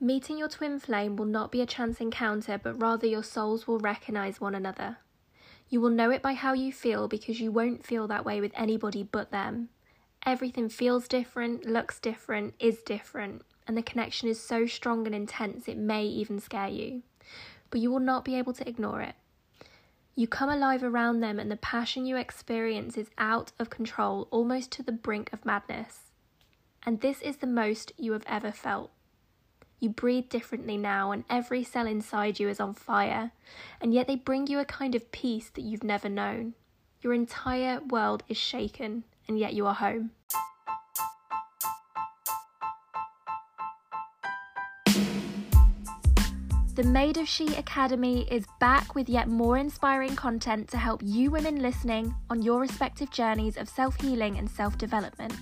Meeting your twin flame will not be a chance encounter, but rather your souls will recognize one another. You will know it by how you feel, because you won't feel that way with anybody but them. Everything feels different, looks different, is different, and the connection is so strong and intense it may even scare you. But you will not be able to ignore it. You come alive around them, and the passion you experience is out of control, almost to the brink of madness. And this is the most you have ever felt. You breathe differently now, and every cell inside you is on fire, and yet they bring you a kind of peace that you've never known. Your entire world is shaken, and yet you are home. The Maid of She Academy is back with yet more inspiring content to help you women listening on your respective journeys of self-healing and self-development.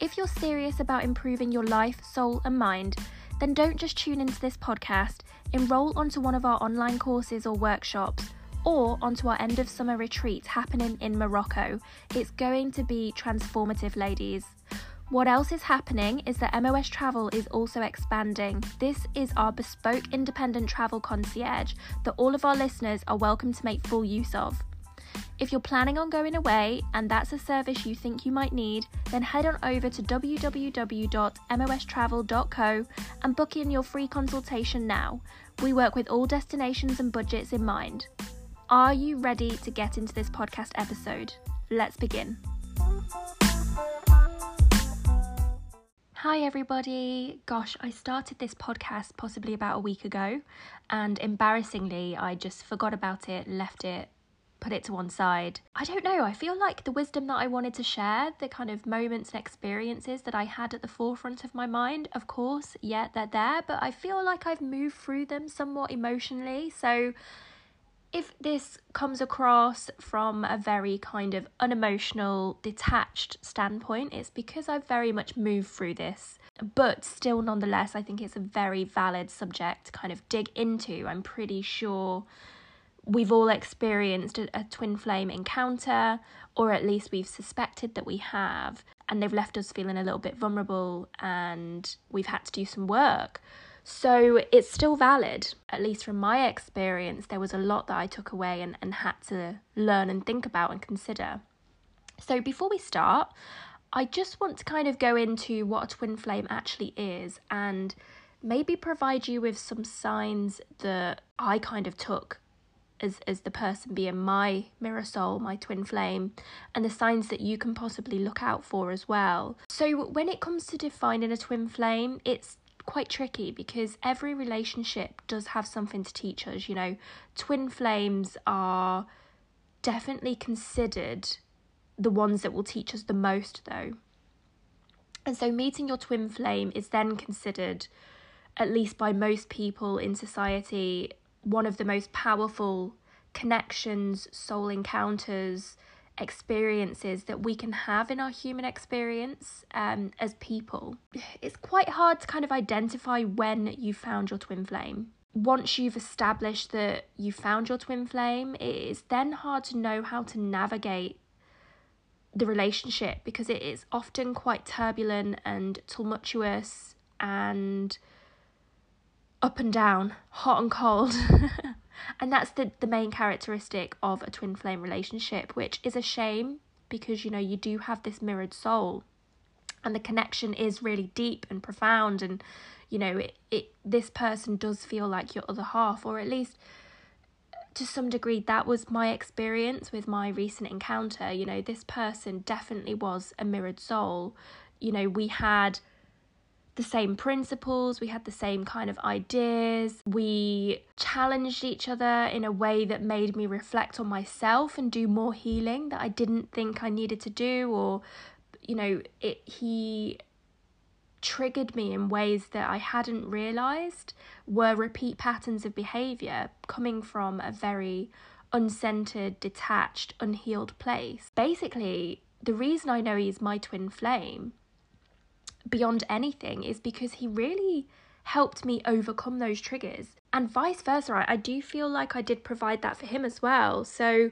If you're serious about improving your life, soul, and mind, then don't just tune into this podcast, enroll onto one of our online courses or workshops, or onto our end of summer retreat happening in Morocco. It's going to be transformative, ladies. What else is happening is that MOS Travel is also expanding. This is our bespoke independent travel concierge that all of our listeners are welcome to make full use of. If you're planning on going away and that's a service you think you might need, then head on over to www.mostravel.co and book in your free consultation now. We work with all destinations and budgets in mind. Are you ready to get into this podcast episode? Let's begin. Hi everybody. Gosh, I started this podcast possibly about a week ago, and embarrassingly, I just forgot about it, left it, put it to one side. I don't know, I feel like the wisdom that I wanted to share, the kind of moments and experiences that I had at the forefront of my mind, of course, yeah, they're there, but I feel like I've moved through them somewhat emotionally. So if this comes across from a very kind of unemotional, detached standpoint, it's because I've very much moved through this. But still, nonetheless, I think it's a very valid subject to kind of dig into. I'm pretty sure we've all experienced a twin flame encounter, or at least we've suspected that we have, and they've left us feeling a little bit vulnerable and we've had to do some work. So it's still valid. At least from my experience, there was a lot that I took away and had to learn and think about and consider. So before we start, I just want to kind of go into what a twin flame actually is, and maybe provide you with some signs that I kind of took as the person being my mirror soul, my twin flame, and the signs that you can possibly look out for as well. So when it comes to defining a twin flame, it's quite tricky because every relationship does have something to teach us. You know, twin flames are definitely considered the ones that will teach us the most though. And so meeting your twin flame is then considered, at least by most people in society, one of the most powerful connections, soul encounters, experiences that we can have in our human experience as people. It's quite hard to kind of identify when you found your twin flame. Once you've established that you found your twin flame, it is then hard to know how to navigate the relationship, because it is often quite turbulent and tumultuous and up and down, hot and cold. And that's the main characteristic of a twin flame relationship, which is a shame because, you know, you do have this mirrored soul and the connection is really deep and profound. And, you know, this person does feel like your other half, or at least to some degree, that was my experience with my recent encounter. You know, this person definitely was a mirrored soul. You know, we had the same principles, we had the same kind of ideas, we challenged each other in a way that made me reflect on myself and do more healing that I didn't think I needed to do, or, you know, he triggered me in ways that I hadn't realised were repeat patterns of behaviour coming from a very uncentered, detached, unhealed place. Basically, the reason I know he's my twin flame beyond anything is because he really helped me overcome those triggers, and vice versa. I do feel like I did provide that for him as well. So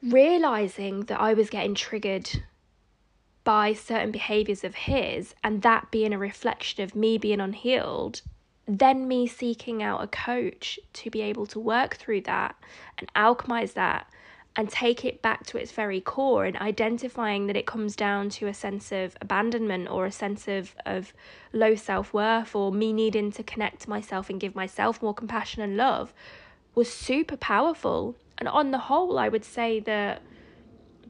realizing that I was getting triggered by certain behaviours of his and that being a reflection of me being unhealed, then me seeking out a coach to be able to work through that and alchemize that and take it back to its very core, and identifying that it comes down to a sense of abandonment or a sense of low self-worth or me needing to connect to myself and give myself more compassion and love, was super powerful. And on the whole, I would say that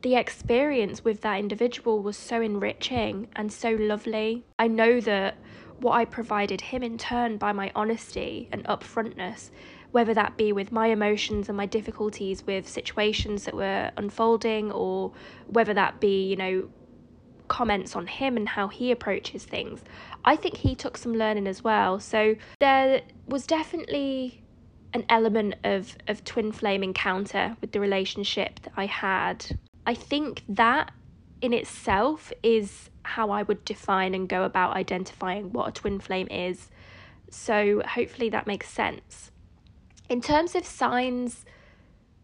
the experience with that individual was so enriching and so lovely. I know that what I provided him in turn by my honesty and upfrontness, whether that be with my emotions and my difficulties with situations that were unfolding, or whether that be, you know, comments on him and how he approaches things, I think he took some learning as well. So there was definitely an element of twin flame encounter with the relationship that I had. I think that in itself is how I would define and go about identifying what a twin flame is. So hopefully that makes sense. In terms of signs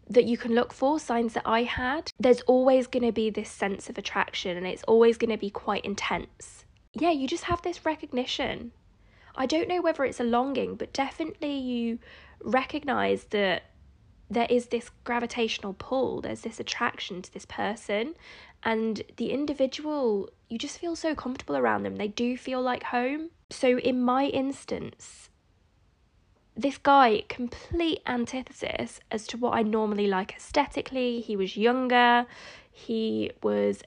that you can look for, signs that I had, there's always going to be this sense of attraction and it's always going to be quite intense. Yeah, you just have this recognition. I don't know whether it's a longing, but definitely you recognise that there is this gravitational pull, there's this attraction to this person, and the individual, you just feel so comfortable around them. They do feel like home. So in my instance, this guy, complete antithesis as to what I normally like aesthetically. He was younger, he was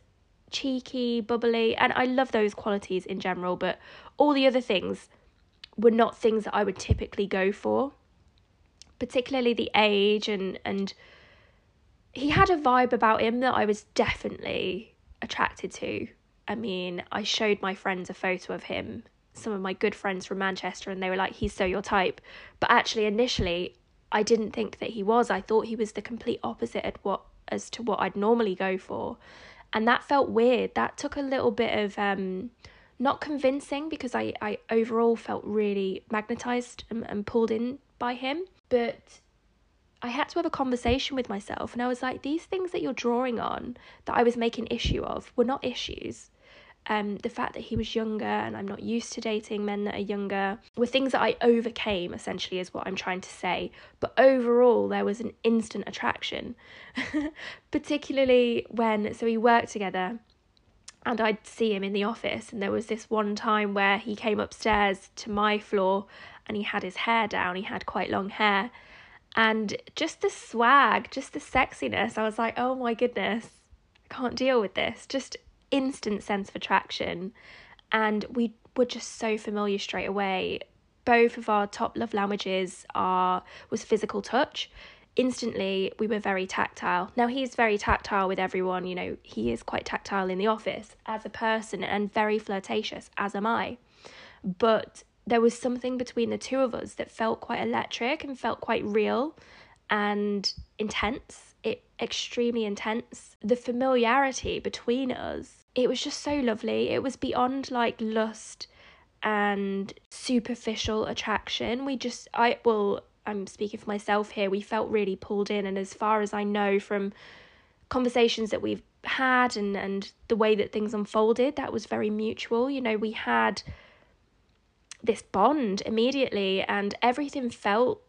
cheeky, bubbly, and I love those qualities in general, but all the other things were not things that I would typically go for. Particularly the age, and he had a vibe about him that I was definitely attracted to. I mean, I showed my friends a photo of him, some of my good friends from Manchester, and they were like, he's so your type. But actually, initially, I didn't think that he was. I thought he was the complete opposite as to what I'd normally go for. And that felt weird. That took a little bit of not convincing, because I overall felt really magnetised and pulled in by him. But I had to have a conversation with myself, and I was like, these things that you're drawing on that I was making issue of were not issues. The fact that he was younger and I'm not used to dating men that are younger were things that I overcame, essentially, is what I'm trying to say. But overall, there was an instant attraction, particularly when, so we worked together and I'd see him in the office, and there was this one time where he came upstairs to my floor and he had his hair down, he had quite long hair, and just the swag, just the sexiness, I was like, oh my goodness, I can't deal with this. Just instant sense of attraction, and we were just so familiar straight away. Both of our top love languages was physical touch. Instantly we were very tactile. Now, he's very tactile with everyone, you know, he is quite tactile in the office as a person and very flirtatious, as am I, but there was something between the two of us that felt quite electric and felt quite real and intense. It extremely intense. The familiarity between us, it was just so lovely. It was beyond like lust and superficial attraction. I'm speaking for myself here, we felt really pulled in, and as far as I know from conversations that we've had and the way that things unfolded, that was very mutual. You know, we had this bond immediately and everything felt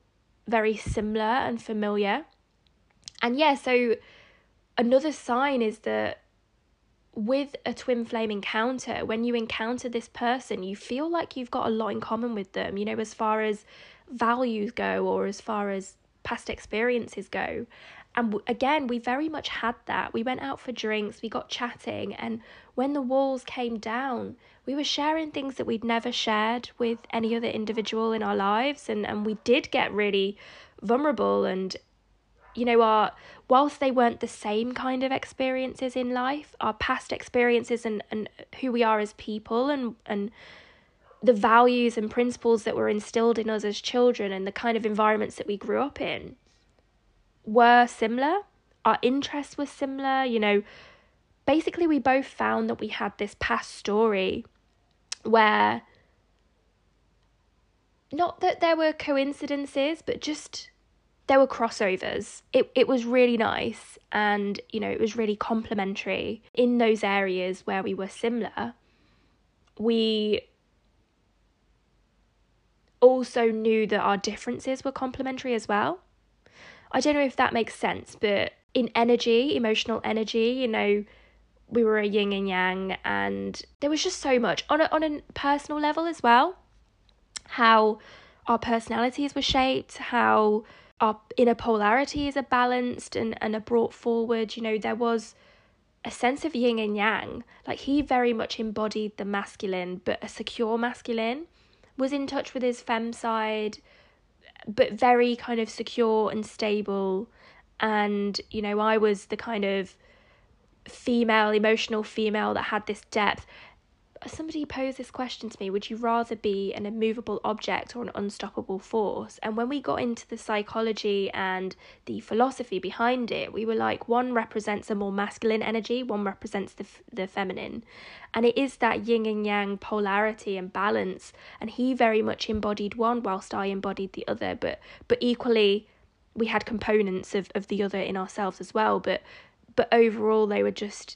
very similar and familiar. And yeah, so another sign is that with a twin flame encounter, when you encounter this person, you feel like you've got a lot in common with them, you know, as far as values go or as far as past experiences go. And again, we very much had that. We went out for drinks, we got chatting, and when the walls came down, we were sharing things that we'd never shared with any other individual in our lives, and we did get really vulnerable. And you know, whilst they weren't the same kind of experiences in life, our past experiences and who we are as people and the values and principles that were instilled in us as children and the kind of environments that we grew up in were similar. Our interests were similar, you know. Basically, we both found that we had this past story where, not that there were coincidences, but just there were crossovers. It was really nice, and, you know, it was really complimentary. In those areas where we were similar, we also knew that our differences were complementary as well. I don't know if that makes sense, but in energy, emotional energy, you know, we were a yin and yang, and there was just so much on a personal level as well, how our personalities were shaped, how our inner polarities are balanced and are brought forward. You know, there was a sense of yin and yang. Like, he very much embodied the masculine, but a secure masculine, was in touch with his femme side, but very kind of secure and stable. And, you know, I was the kind of female, emotional female that had this depth. Somebody posed this question to me: would you rather be an immovable object or an unstoppable force? And when we got into the psychology and the philosophy behind it, we were like, one represents a more masculine energy, one represents the feminine, and it is that yin and yang polarity and balance. And he very much embodied one, whilst I embodied the other, but equally we had components of the other in ourselves as well, but overall they were just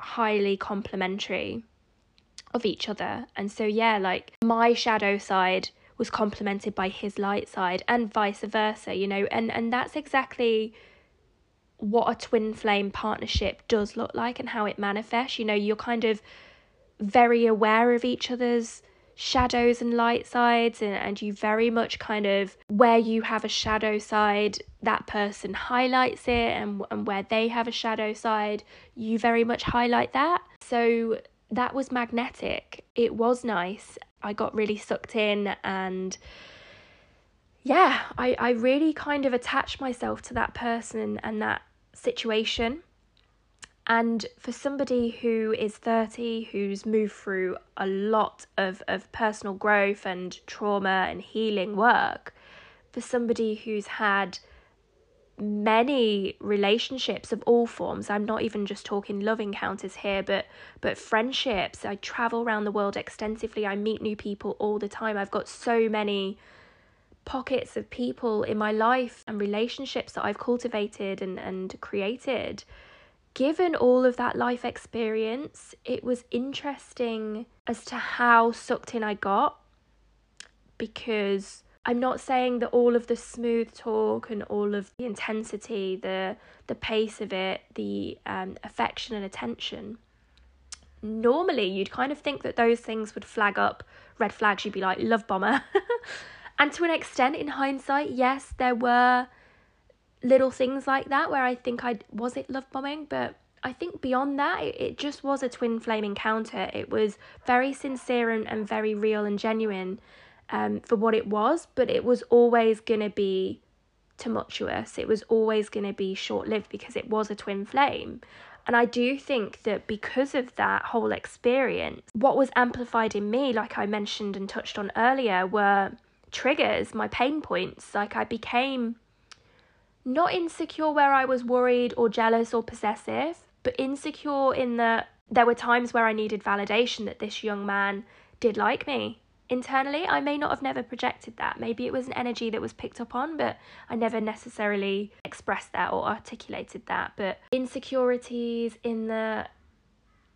highly complementary of each other. And so, yeah, like, my shadow side was complemented by his light side, and vice versa, you know. And that's exactly what a twin flame partnership does look like and how it manifests. You know, you're kind of very aware of each other's shadows and light sides, and you very much kind of, where you have a shadow side, that person highlights it, and where they have a shadow side, you very much highlight that. So that was magnetic. It was nice. I got really sucked in, and yeah, I really kind of attached myself to that person and that situation. And for somebody who is 30, who's moved through a lot of personal growth and trauma and healing work, for somebody who's had many relationships of all forms, I'm not even just talking love encounters here, but friendships. I travel around the world extensively. I meet new people all the time. I've got so many pockets of people in my life and relationships that I've cultivated and created. Given all of that life experience, it was interesting as to how sucked in I got, because I'm not saying that all of the smooth talk and all of the intensity, the pace of it, the affection and attention, normally you'd kind of think that those things would flag up, red flags, you'd be like, love bomber. And to an extent, in hindsight, yes, there were little things like that where I think was it love bombing? But I think beyond that, it just was a twin flame encounter. It was very sincere and very real and genuine. For what it was, but it was always going to be tumultuous. It was always going to be short-lived because it was a twin flame. And I do think that because of that whole experience, what was amplified in me, like I mentioned and touched on earlier, were triggers, my pain points. Like, I became not insecure where I was worried or jealous or possessive, but insecure in that there were times where I needed validation that this young man did like me. Internally, I may not have never projected that. Maybe it was an energy that was picked up on, but I never necessarily expressed that or articulated that. But insecurities in the,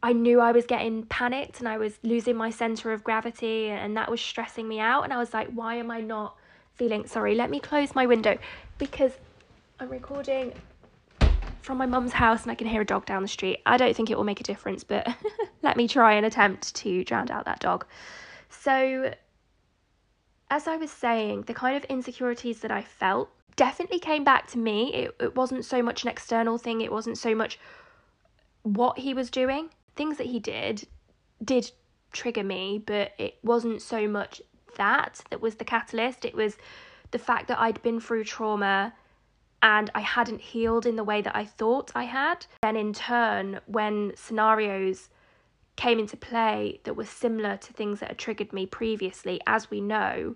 I knew I was getting panicked and I was losing my centre of gravity, and that was stressing me out. And I was like, why am I not feeling, sorry, let me close my window because I'm recording from my mum's house and I can hear a dog down the street. I don't think it will make a difference, but let me try and attempt to drown out that dog. So, as I was saying, the kind of insecurities that I felt definitely came back to me. It wasn't so much an external thing. It wasn't so much what he was doing. Things that he did trigger me, but it wasn't so much that was the catalyst. It was the fact that I'd been through trauma and I hadn't healed in the way that I thought I had. Then in turn, when scenarios came into play that was similar to things that had triggered me previously, as we know,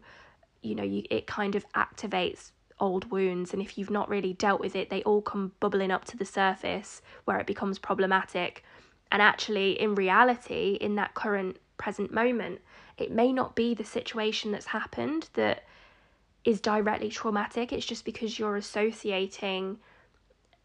you know, it kind of activates old wounds, and if you've not really dealt with it, they all come bubbling up to the surface where it becomes problematic. And actually, in reality, in that current present moment, it may not be the situation that's happened that is directly traumatic. It's just because you're associating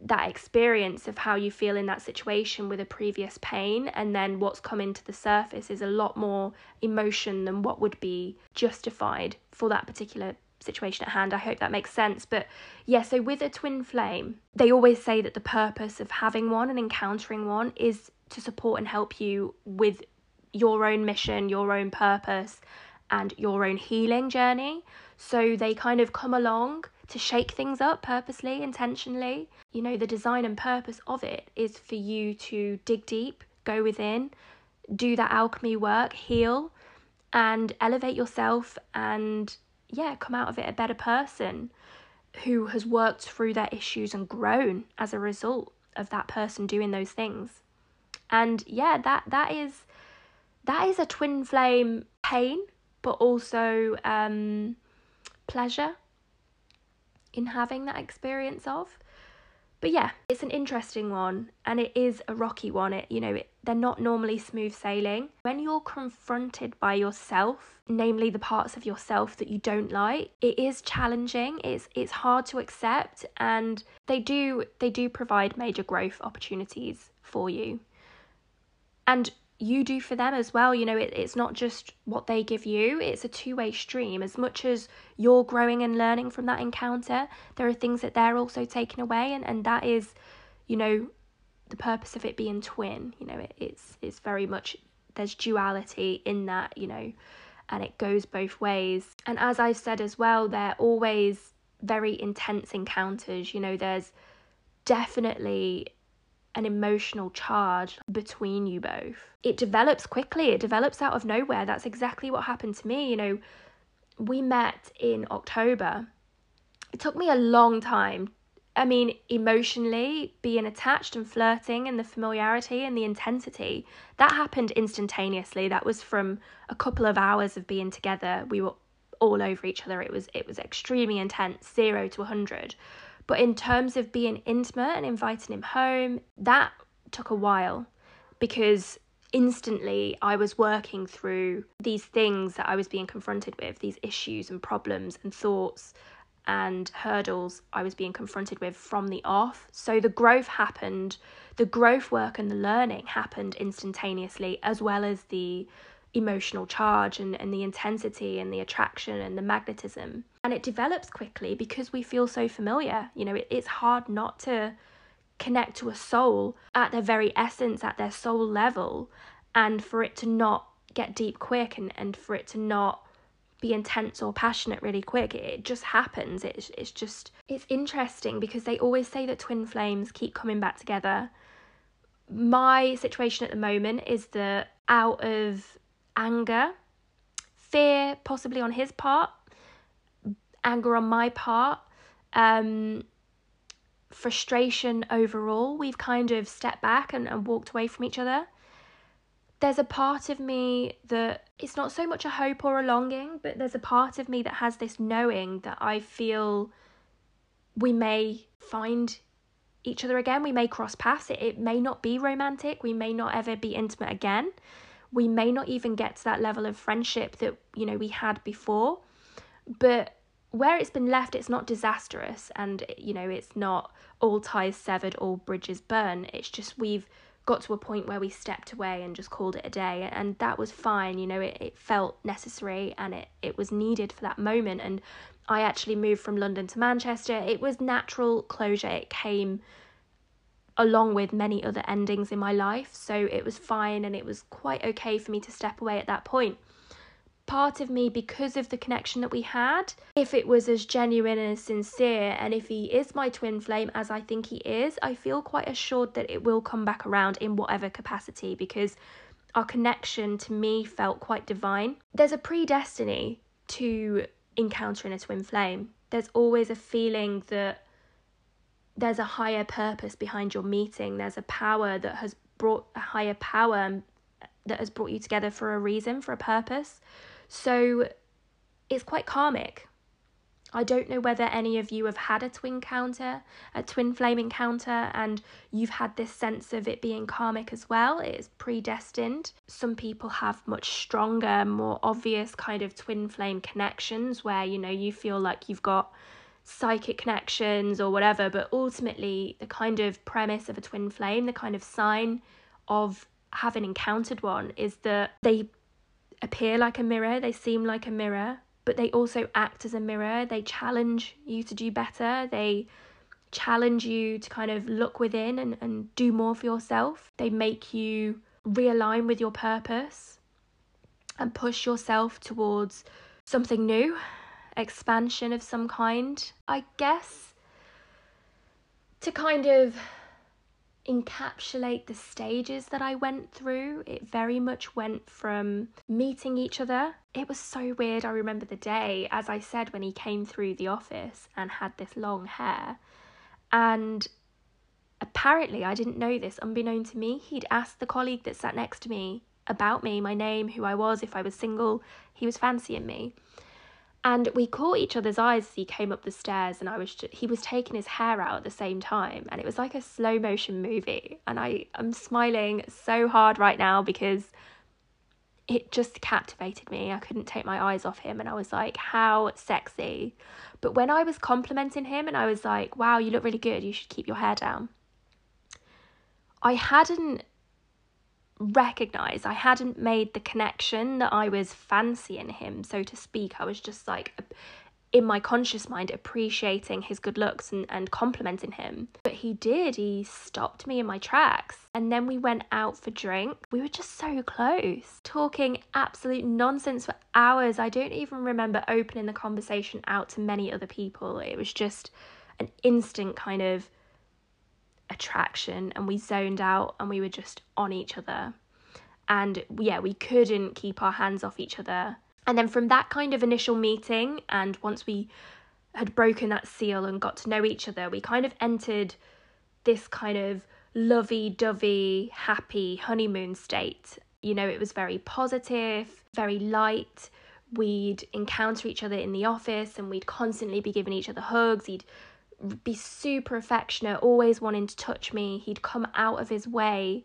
that experience of how you feel in that situation with a previous pain, and then what's come into the surface is a lot more emotion than what would be justified for that particular situation at hand. I hope that makes sense. But yeah, so with a twin flame, they always say that the purpose of having one and encountering one is to support and help you with your own mission, your own purpose, and your own healing journey. So they kind of come along to shake things up purposely, intentionally. You know, the design and purpose of it is for you to dig deep, go within, do that alchemy work, heal, and elevate yourself, and yeah, come out of it a better person who has worked through their issues and grown as a result of that person doing those things. And yeah, that is a twin flame pain, but also pleasure in having that experience of. But yeah, it's an interesting one, and it is a rocky one. They're not normally smooth sailing. When you're confronted by yourself, namely the parts of yourself that you don't like, it is challenging. It's hard to accept, and they do provide major growth opportunities for you, and you do for them as well. It's not just what they give you, it's a two-way stream. As much as you're growing and learning from that encounter, there are things that they're also taking away, and that is, the purpose of it being twin. It's very much, there's duality in that, and it goes both ways. And as I've said as well, they're always very intense encounters. There's definitely an emotional charge between you both. It develops quickly, it develops out of nowhere. That's exactly what happened to me. We met in October. It took me a long time. I mean, emotionally, being attached and flirting and the familiarity and the intensity, that happened instantaneously. That was from a couple of hours of being together. We were all over each other. It was extremely intense, 0 to 100. But in terms of being intimate and inviting him home, that took a while, because instantly I was working through these things that I was being confronted with, these issues and problems and thoughts and hurdles I was being confronted with from the off. So the growth happened, the growth work and the learning happened instantaneously, as well as the emotional charge and the intensity and the attraction and the magnetism. And it develops quickly because we feel so familiar. It's hard not to connect to a soul at their very essence, at their soul level, and for it to not get deep quick, and for it to not be intense or passionate really quick. It just happens. It's interesting, because they always say that twin flames keep coming back together. My situation at the moment is that out of anger, fear possibly on his part, anger on my part, frustration overall, we've kind of stepped back and walked away from each other. There's a part of me that, it's not so much a hope or a longing, but there's a part of me that has this knowing that I feel we may find each other again, we may cross paths. It may not be romantic, we may not ever be intimate again, we may not even get to that level of friendship that we had before. But where it's been left, it's not disastrous, and it's not all ties severed, all bridges burn. It's just we've got to a point where we stepped away and just called it a day, and that was fine. It felt necessary, and it was needed for that moment. And I actually moved from London to Manchester. It was natural closure. It came along with many other endings in my life, so it was fine, and it was quite okay for me to step away at that point. Part of me, because of the connection that we had, if it was as genuine and as sincere, and if he is my twin flame as I think he is, I feel quite assured that it will come back around in whatever capacity, because our connection to me felt quite divine. There's a predestiny to encountering a twin flame. There's always a feeling that there's a higher purpose behind your meeting. There's a power that has brought a higher power that has brought you together for a reason, for a purpose. So it's quite karmic. I don't know whether any of you have had a twin flame encounter, and you've had this sense of it being karmic as well. It is predestined. Some people have much stronger, more obvious kind of twin flame connections where, you know, you feel like you've got psychic connections or whatever, but ultimately the kind of premise of a twin flame, the kind of sign of having encountered one, is that they appear like a mirror, they seem like a mirror, but they also act as a mirror. They challenge you to do better, they challenge you to kind of look within and do more for yourself. They make you realign with your purpose and push yourself towards something new, expansion of some kind. I guess to kind of encapsulate the stages that I went through, it very much went from meeting each other. It was so weird. I remember the day, as I said, when he came through the office and had this long hair, and apparently, I didn't know this, unbeknown to me, he'd asked the colleague that sat next to me about me, my name, who I was, if I was single. He was fancying me, and we caught each other's eyes as he came up the stairs, and he was taking his hair out at the same time, and it was like a slow motion movie. And I'm smiling so hard right now because it just captivated me. I couldn't take my eyes off him, and I was like, how sexy. But when I was complimenting him and I was like, wow, you look really good, you should keep your hair down, I hadn't made the connection that I was fancying him, so to speak. I was just like, in my conscious mind, appreciating his good looks and complimenting him. But he stopped me in my tracks, and then we went out for drink. We were just so close, talking absolute nonsense for hours. I don't even remember opening the conversation out to many other people. It was just an instant kind of attraction, and we zoned out and we were just on each other, and yeah, we couldn't keep our hands off each other. And then from that kind of initial meeting, and once we had broken that seal and got to know each other, we kind of entered this kind of lovey-dovey happy honeymoon state. You know, it was very positive, very light. We'd encounter each other in the office and we'd constantly be giving each other hugs. He'd be super affectionate, always wanting to touch me. He'd come out of his way,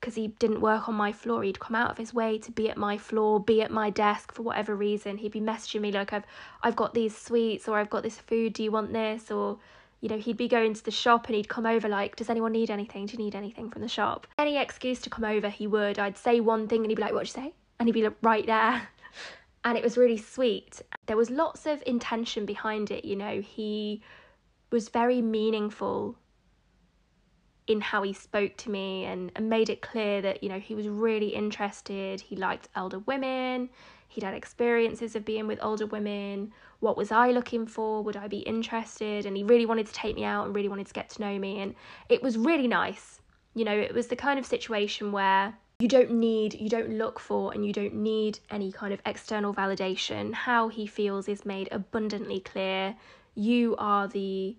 because he didn't work on my floor, he'd come out of his way to be at my floor, be at my desk for whatever reason. He'd be messaging me like, I've got these sweets, or I've got this food, do you want this? Or, you know, he'd be going to the shop and he'd come over like, does anyone need anything? Do you need anything from the shop? Any excuse to come over, he would. I'd say one thing and he'd be like, what'd you say? And he'd be like, right there. And it was really sweet. There was lots of intention behind it, you know. He was very meaningful in how he spoke to me and made it clear that, you know, he was really interested. He liked elder women. He'd had experiences of being with older women. What was I looking for? Would I be interested? And he really wanted to take me out and really wanted to get to know me. And it was really nice. You know, it was the kind of situation where you don't look for, and you don't need any kind of external validation. How he feels is made abundantly clear. You are the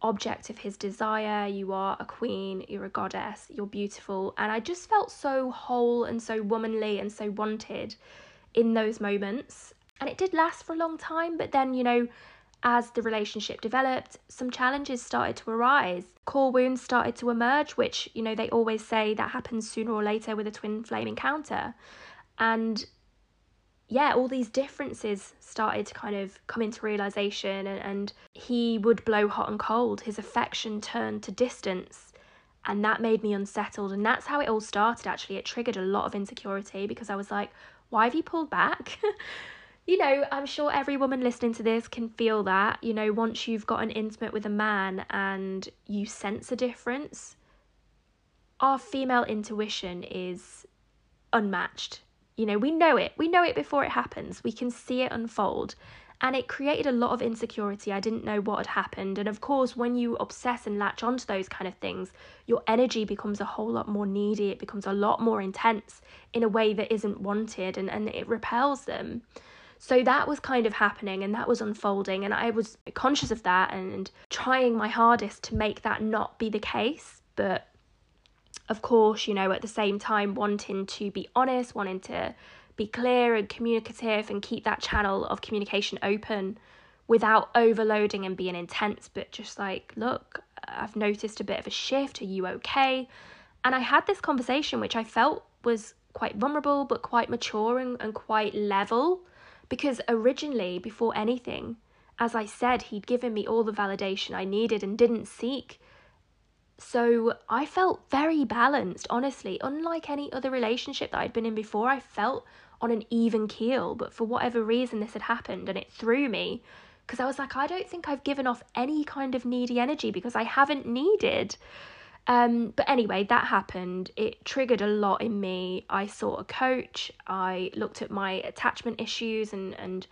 object of his desire. You are a queen, you're a goddess, you're beautiful. And I just felt so whole and so womanly and so wanted in those moments. And it did last for a long time, but then, you know, as the relationship developed, some challenges started to arise. Core wounds started to emerge, which, you know, they always say that happens sooner or later with a twin flame encounter. And yeah, all these differences started to kind of come into realisation, and he would blow hot and cold. His affection turned to distance, and that made me unsettled. And that's how it all started, actually. It triggered a lot of insecurity, because I was like, why have you pulled back? You know, I'm sure every woman listening to this can feel that. You know, once you've gotten intimate with a man and you sense a difference, our female intuition is unmatched. You know, we know it before it happens, we can see it unfold. And it created a lot of insecurity. I didn't know what had happened. And of course, when you obsess and latch onto those kind of things, your energy becomes a whole lot more needy. It becomes a lot more intense in a way that isn't wanted, and it repels them. So that was kind of happening, and that was unfolding. And I was conscious of that and trying my hardest to make that not be the case. But of course, you know, at the same time, wanting to be honest, wanting to be clear and communicative and keep that channel of communication open without overloading and being intense, but just like, look, I've noticed a bit of a shift. Are you okay? And I had this conversation, which I felt was quite vulnerable, but quite mature and quite level, because originally, before anything, as I said, he'd given me all the validation I needed and didn't seek. So I felt very balanced, honestly. Unlike any other relationship that I'd been in before, I felt on an even keel, but for whatever reason this had happened, and it threw me, because I was like, I don't think I've given off any kind of needy energy, because I haven't needed. But anyway, that happened. It triggered a lot in me. I sought a coach. I looked at my attachment issues and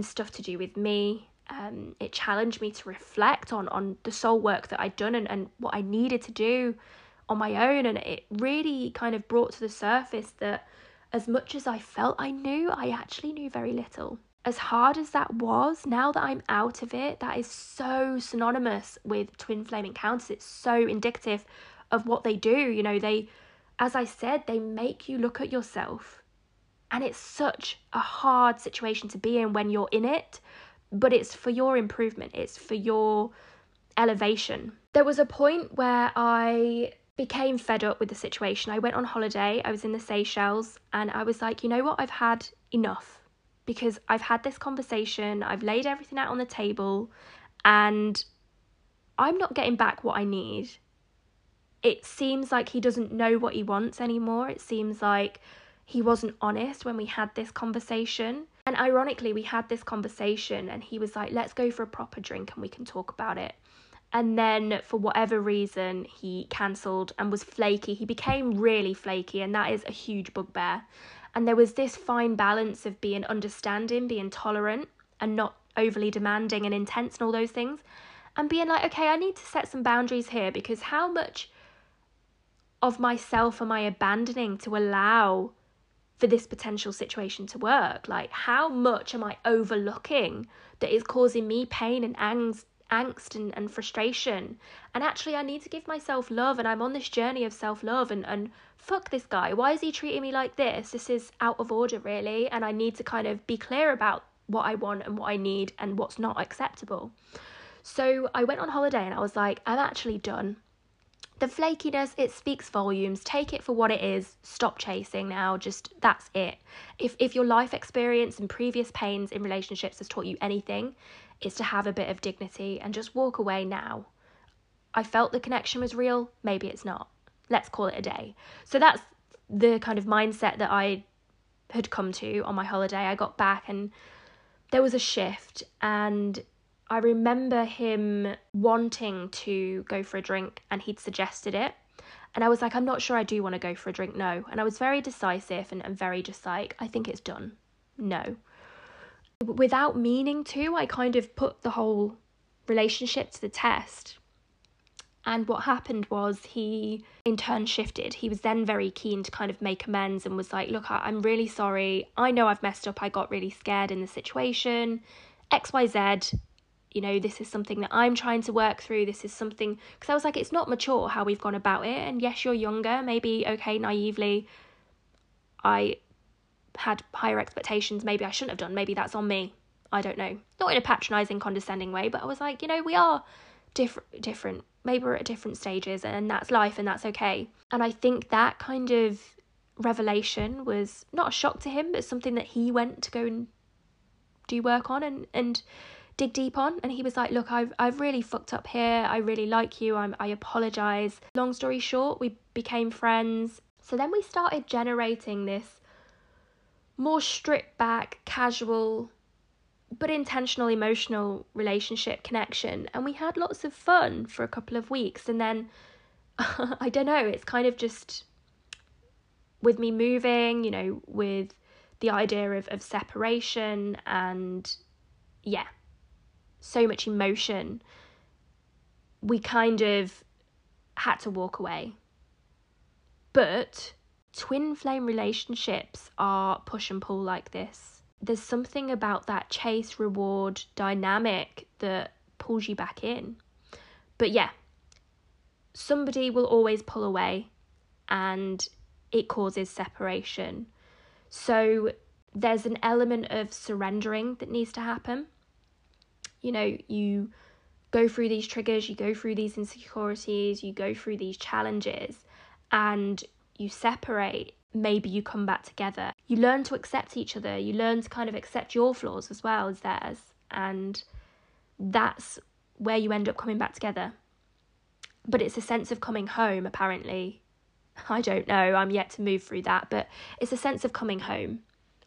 stuff to do with me. It challenged me to reflect on the soul work that I'd done and what I needed to do on my own. And it really kind of brought to the surface that as much as I felt I knew, I actually knew very little. As hard as that was, now that I'm out of it, that is so synonymous with twin flame encounters. It's so indicative of what they do. You know, they, as I said, they make you look at yourself. And it's such a hard situation to be in when you're in it, but it's for your improvement. It's for your elevation. There was a point where I became fed up with the situation. I went on holiday. I was in the Seychelles, and I was like, you know what? I've had enough, because I've had this conversation. I've laid everything out on the table, and I'm not getting back what I need. It seems like he doesn't know what he wants anymore. It seems like he wasn't honest when we had this conversation. And ironically, we had this conversation and he was like, let's go for a proper drink and we can talk about it. And then for whatever reason, he cancelled and was flaky. He became really flaky, and that is a huge bugbear. And there was this fine balance of being understanding, being tolerant and not overly demanding and intense and all those things. And being like, okay, I need to set some boundaries here, because how much of myself am I abandoning to allow for this potential situation to work? Like, how much am I overlooking that is causing me pain and angst and frustration? And actually, I need to give myself love, and I'm on this journey of self-love, and fuck this guy. Why is he treating me like this? This is out of order, really. And I need to kind of be clear about what I want and what I need and what's not acceptable. So I went on holiday and I was like, I'm actually done. The flakiness, it speaks volumes. Take it for what it is. Stop chasing now. Just, that's it. If your life experience and previous pains in relationships has taught you anything, it's to have a bit of dignity and just walk away now. I felt the connection was real. Maybe it's not. Let's call it a day. So that's the kind of mindset that I had come to on my holiday. I got back and there was a shift, and I remember him wanting to go for a drink and he'd suggested it. And I was like, I'm not sure I do want to go for a drink, no. And I was very decisive and very just like, I think it's done, no. Without meaning to, I kind of put the whole relationship to the test. And what happened was he in turn shifted. He was then very keen to kind of make amends and was like, look, I'm really sorry. I know I've messed up. I got really scared in the situation, XYZ. You know, this is something that I'm trying to work through. This is something, because I was like, it's not mature how we've gone about it. And yes, you're younger, maybe, okay, naively, I had higher expectations. Maybe I shouldn't have done. Maybe that's on me. I don't know. Not in a patronising, condescending way, but I was like, you know, we are different. Maybe we're at different stages, and that's life, and that's okay. And I think that kind of revelation was not a shock to him, but something that he went to go and do work on and dig deep on. And he was like, look, I've really fucked up here. I really like you. I apologise. Long story short, we became friends. So then we started generating this more stripped back, casual, but intentional emotional relationship connection. And we had lots of fun for a couple of weeks. And then, I don't know, it's kind of just with me moving, you know, with the idea of separation and yeah, so much emotion, we kind of had to walk away. But twin flame relationships are push and pull like this. There's something about that chase reward dynamic that pulls you back in. But yeah, somebody will always pull away and it causes separation. So there's an element of surrendering that needs to happen. you know, you go through these triggers, you go through these insecurities, you go through these challenges, and you separate. Maybe you come back together. You learn to accept each other. You learn to kind of accept your flaws as well as theirs. And that's where you end up coming back together. But it's a sense of coming home, apparently. I don't know. I'm yet to move through that. But it's a sense of coming home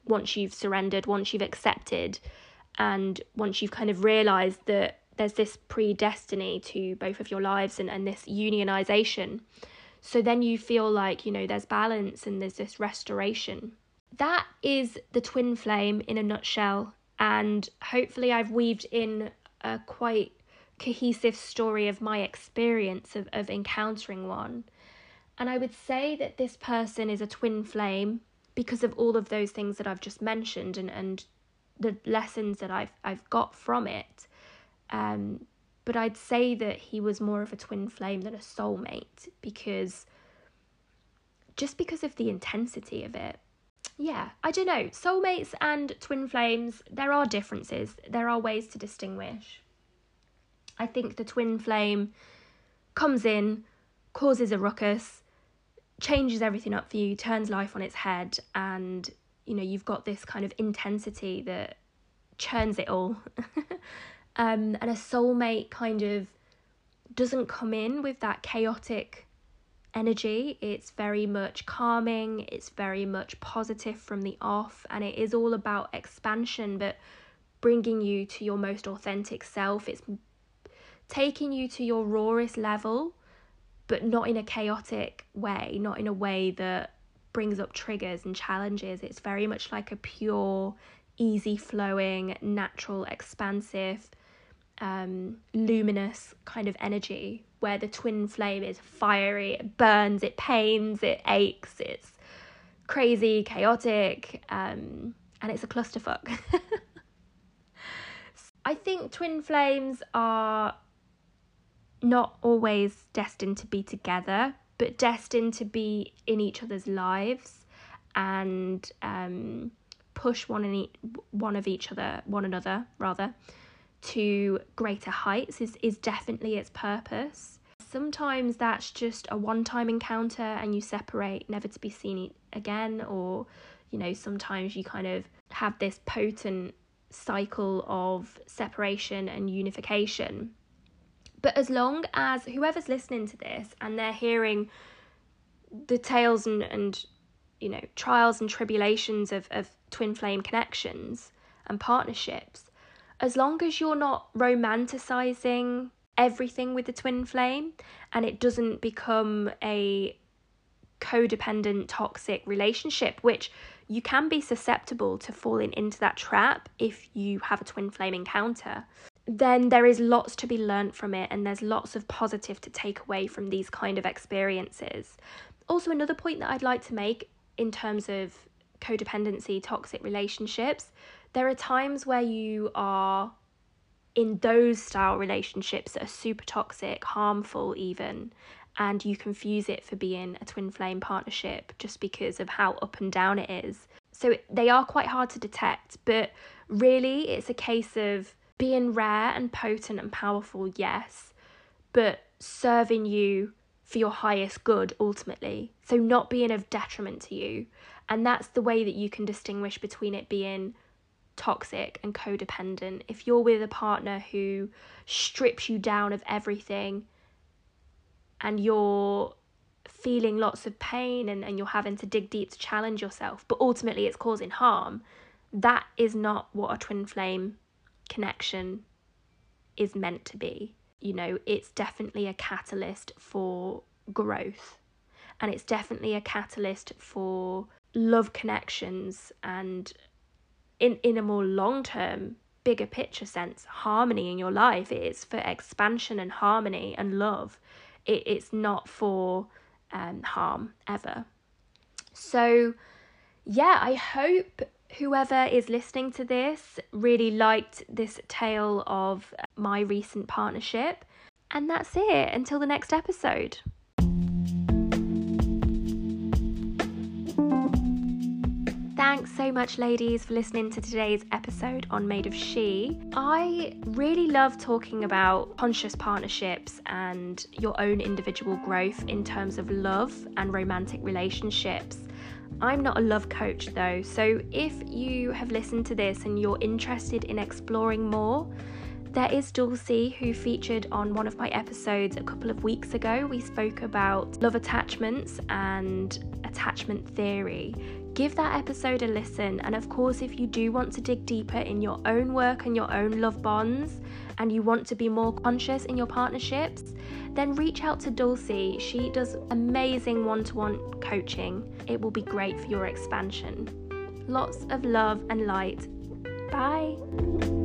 once you've surrendered, once you've accepted, and once you've kind of realised that there's this predestiny to both of your lives and this unionisation. So then you feel like, you know, there's balance and there's this restoration. That is the twin flame in a nutshell. And hopefully I've weaved in a quite cohesive story of my experience of encountering one. And I would say that this person is a twin flame because of all of those things that I've just mentioned and the lessons that I've got from it. But I'd say that he was more of a twin flame than a soulmate because of the intensity of it. Yeah, I don't know. Soulmates and twin flames, there are differences. There are ways to distinguish. I think the twin flame comes in, causes a ruckus, changes everything up for you, turns life on its head, and, you know, you've got this kind of intensity that churns it all. And a soulmate kind of doesn't come in with that chaotic energy. It's very much calming, it's very much positive from the off, and it is all about expansion, but bringing you to your most authentic self. It's taking you to your rawest level, but not in a chaotic way, not in a way that brings up triggers and challenges. It's very much like a pure, easy flowing, natural, expansive, luminous kind of energy, where the twin flame is fiery, it burns, it pains, it aches, it's crazy, chaotic, and it's a clusterfuck. I think twin flames are not always destined to be together, but destined to be in each other's lives and push one another to greater heights is definitely its purpose. Sometimes that's just a one-time encounter and you separate, never to be seen again, or, you know, sometimes you kind of have this potent cycle of separation and unification. But as long as whoever's listening to this and they're hearing the tales and you know, trials and tribulations of twin flame connections and partnerships, as long as you're not romanticizing everything with the twin flame and it doesn't become a codependent, toxic relationship, which you can be susceptible to falling into that trap if you have a twin flame encounter, then there is lots to be learnt from it, and there's lots of positive to take away from these kind of experiences. Also, another point that I'd like to make in terms of codependency, toxic relationships, there are times where you are in those style relationships that are super toxic, harmful even, and you confuse it for being a twin flame partnership just because of how up and down it is. So they are quite hard to detect, but really it's a case of being rare and potent and powerful, yes, but serving you for your highest good ultimately. So not being of detriment to you. And that's the way that you can distinguish between it being toxic and codependent. If you're with a partner who strips you down of everything and you're feeling lots of pain and you're having to dig deep to challenge yourself, but ultimately it's causing harm, that is not what a twin flame connection is meant to be. You know, it's definitely a catalyst for growth, and it's definitely a catalyst for love connections and in a more long-term, bigger picture sense, harmony in your life. It's for expansion and harmony and love. It's not for harm ever. So yeah, I hope whoever is listening to this really liked this tale of my recent partnership. And that's it. Until the next episode. Thanks so much, ladies, for listening to today's episode on Maid of She. I really love talking about conscious partnerships and your own individual growth in terms of love and romantic relationships. I'm not a love coach though, so if you have listened to this and you're interested in exploring more, there is Dulcie, who featured on one of my episodes a couple of weeks ago. We spoke about love attachments and attachment theory. Give that episode a listen, and of course if you do want to dig deeper in your own work and your own love bonds, and you want to be more conscious in your partnerships, then reach out to Dulcie. She does amazing one-to-one coaching. It will be great for your expansion. Lots of love and light. Bye!